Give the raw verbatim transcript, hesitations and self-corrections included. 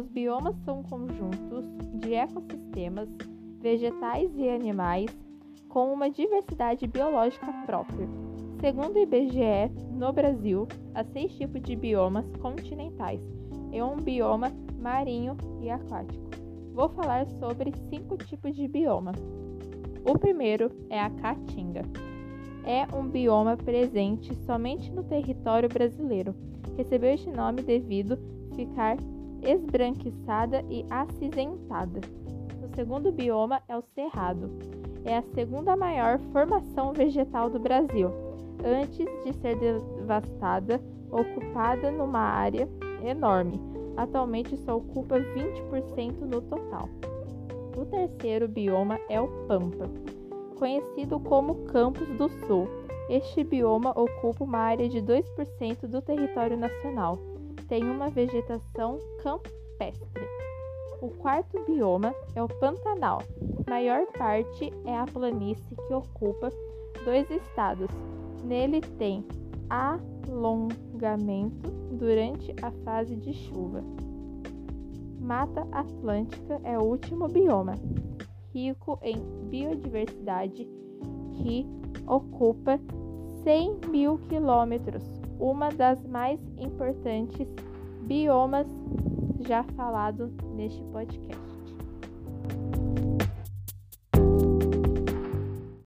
os biomas são conjuntos de ecossistemas vegetais e animais com uma diversidade biológica própria. Segundo o I B G E, no Brasil, há seis tipos de biomas continentais e um bioma marinho e aquático. Vou falar sobre cinco tipos de bioma. O primeiro é a caatinga. É um bioma presente somente no território brasileiro. Recebeu este nome devido a ficar esbranquiçada e acinzentada. O segundo bioma é o cerrado. É a segunda maior formação vegetal do Brasil. Antes de ser devastada, ocupada numa área enorme. Atualmente só ocupa vinte por cento no total. O terceiro bioma é o pampa, conhecido como Campos do Sul. Este bioma ocupa uma área de dois por cento do território nacional. Tem uma vegetação campestre. O quarto bioma é o Pantanal. A maior parte é a planície que ocupa dois estados. Nele tem alongamento durante a fase de chuva. Mata Atlântica é o último bioma, rico em biodiversidade, que ocupa cem mil quilômetros, uma das mais importantes biomas já falado neste podcast.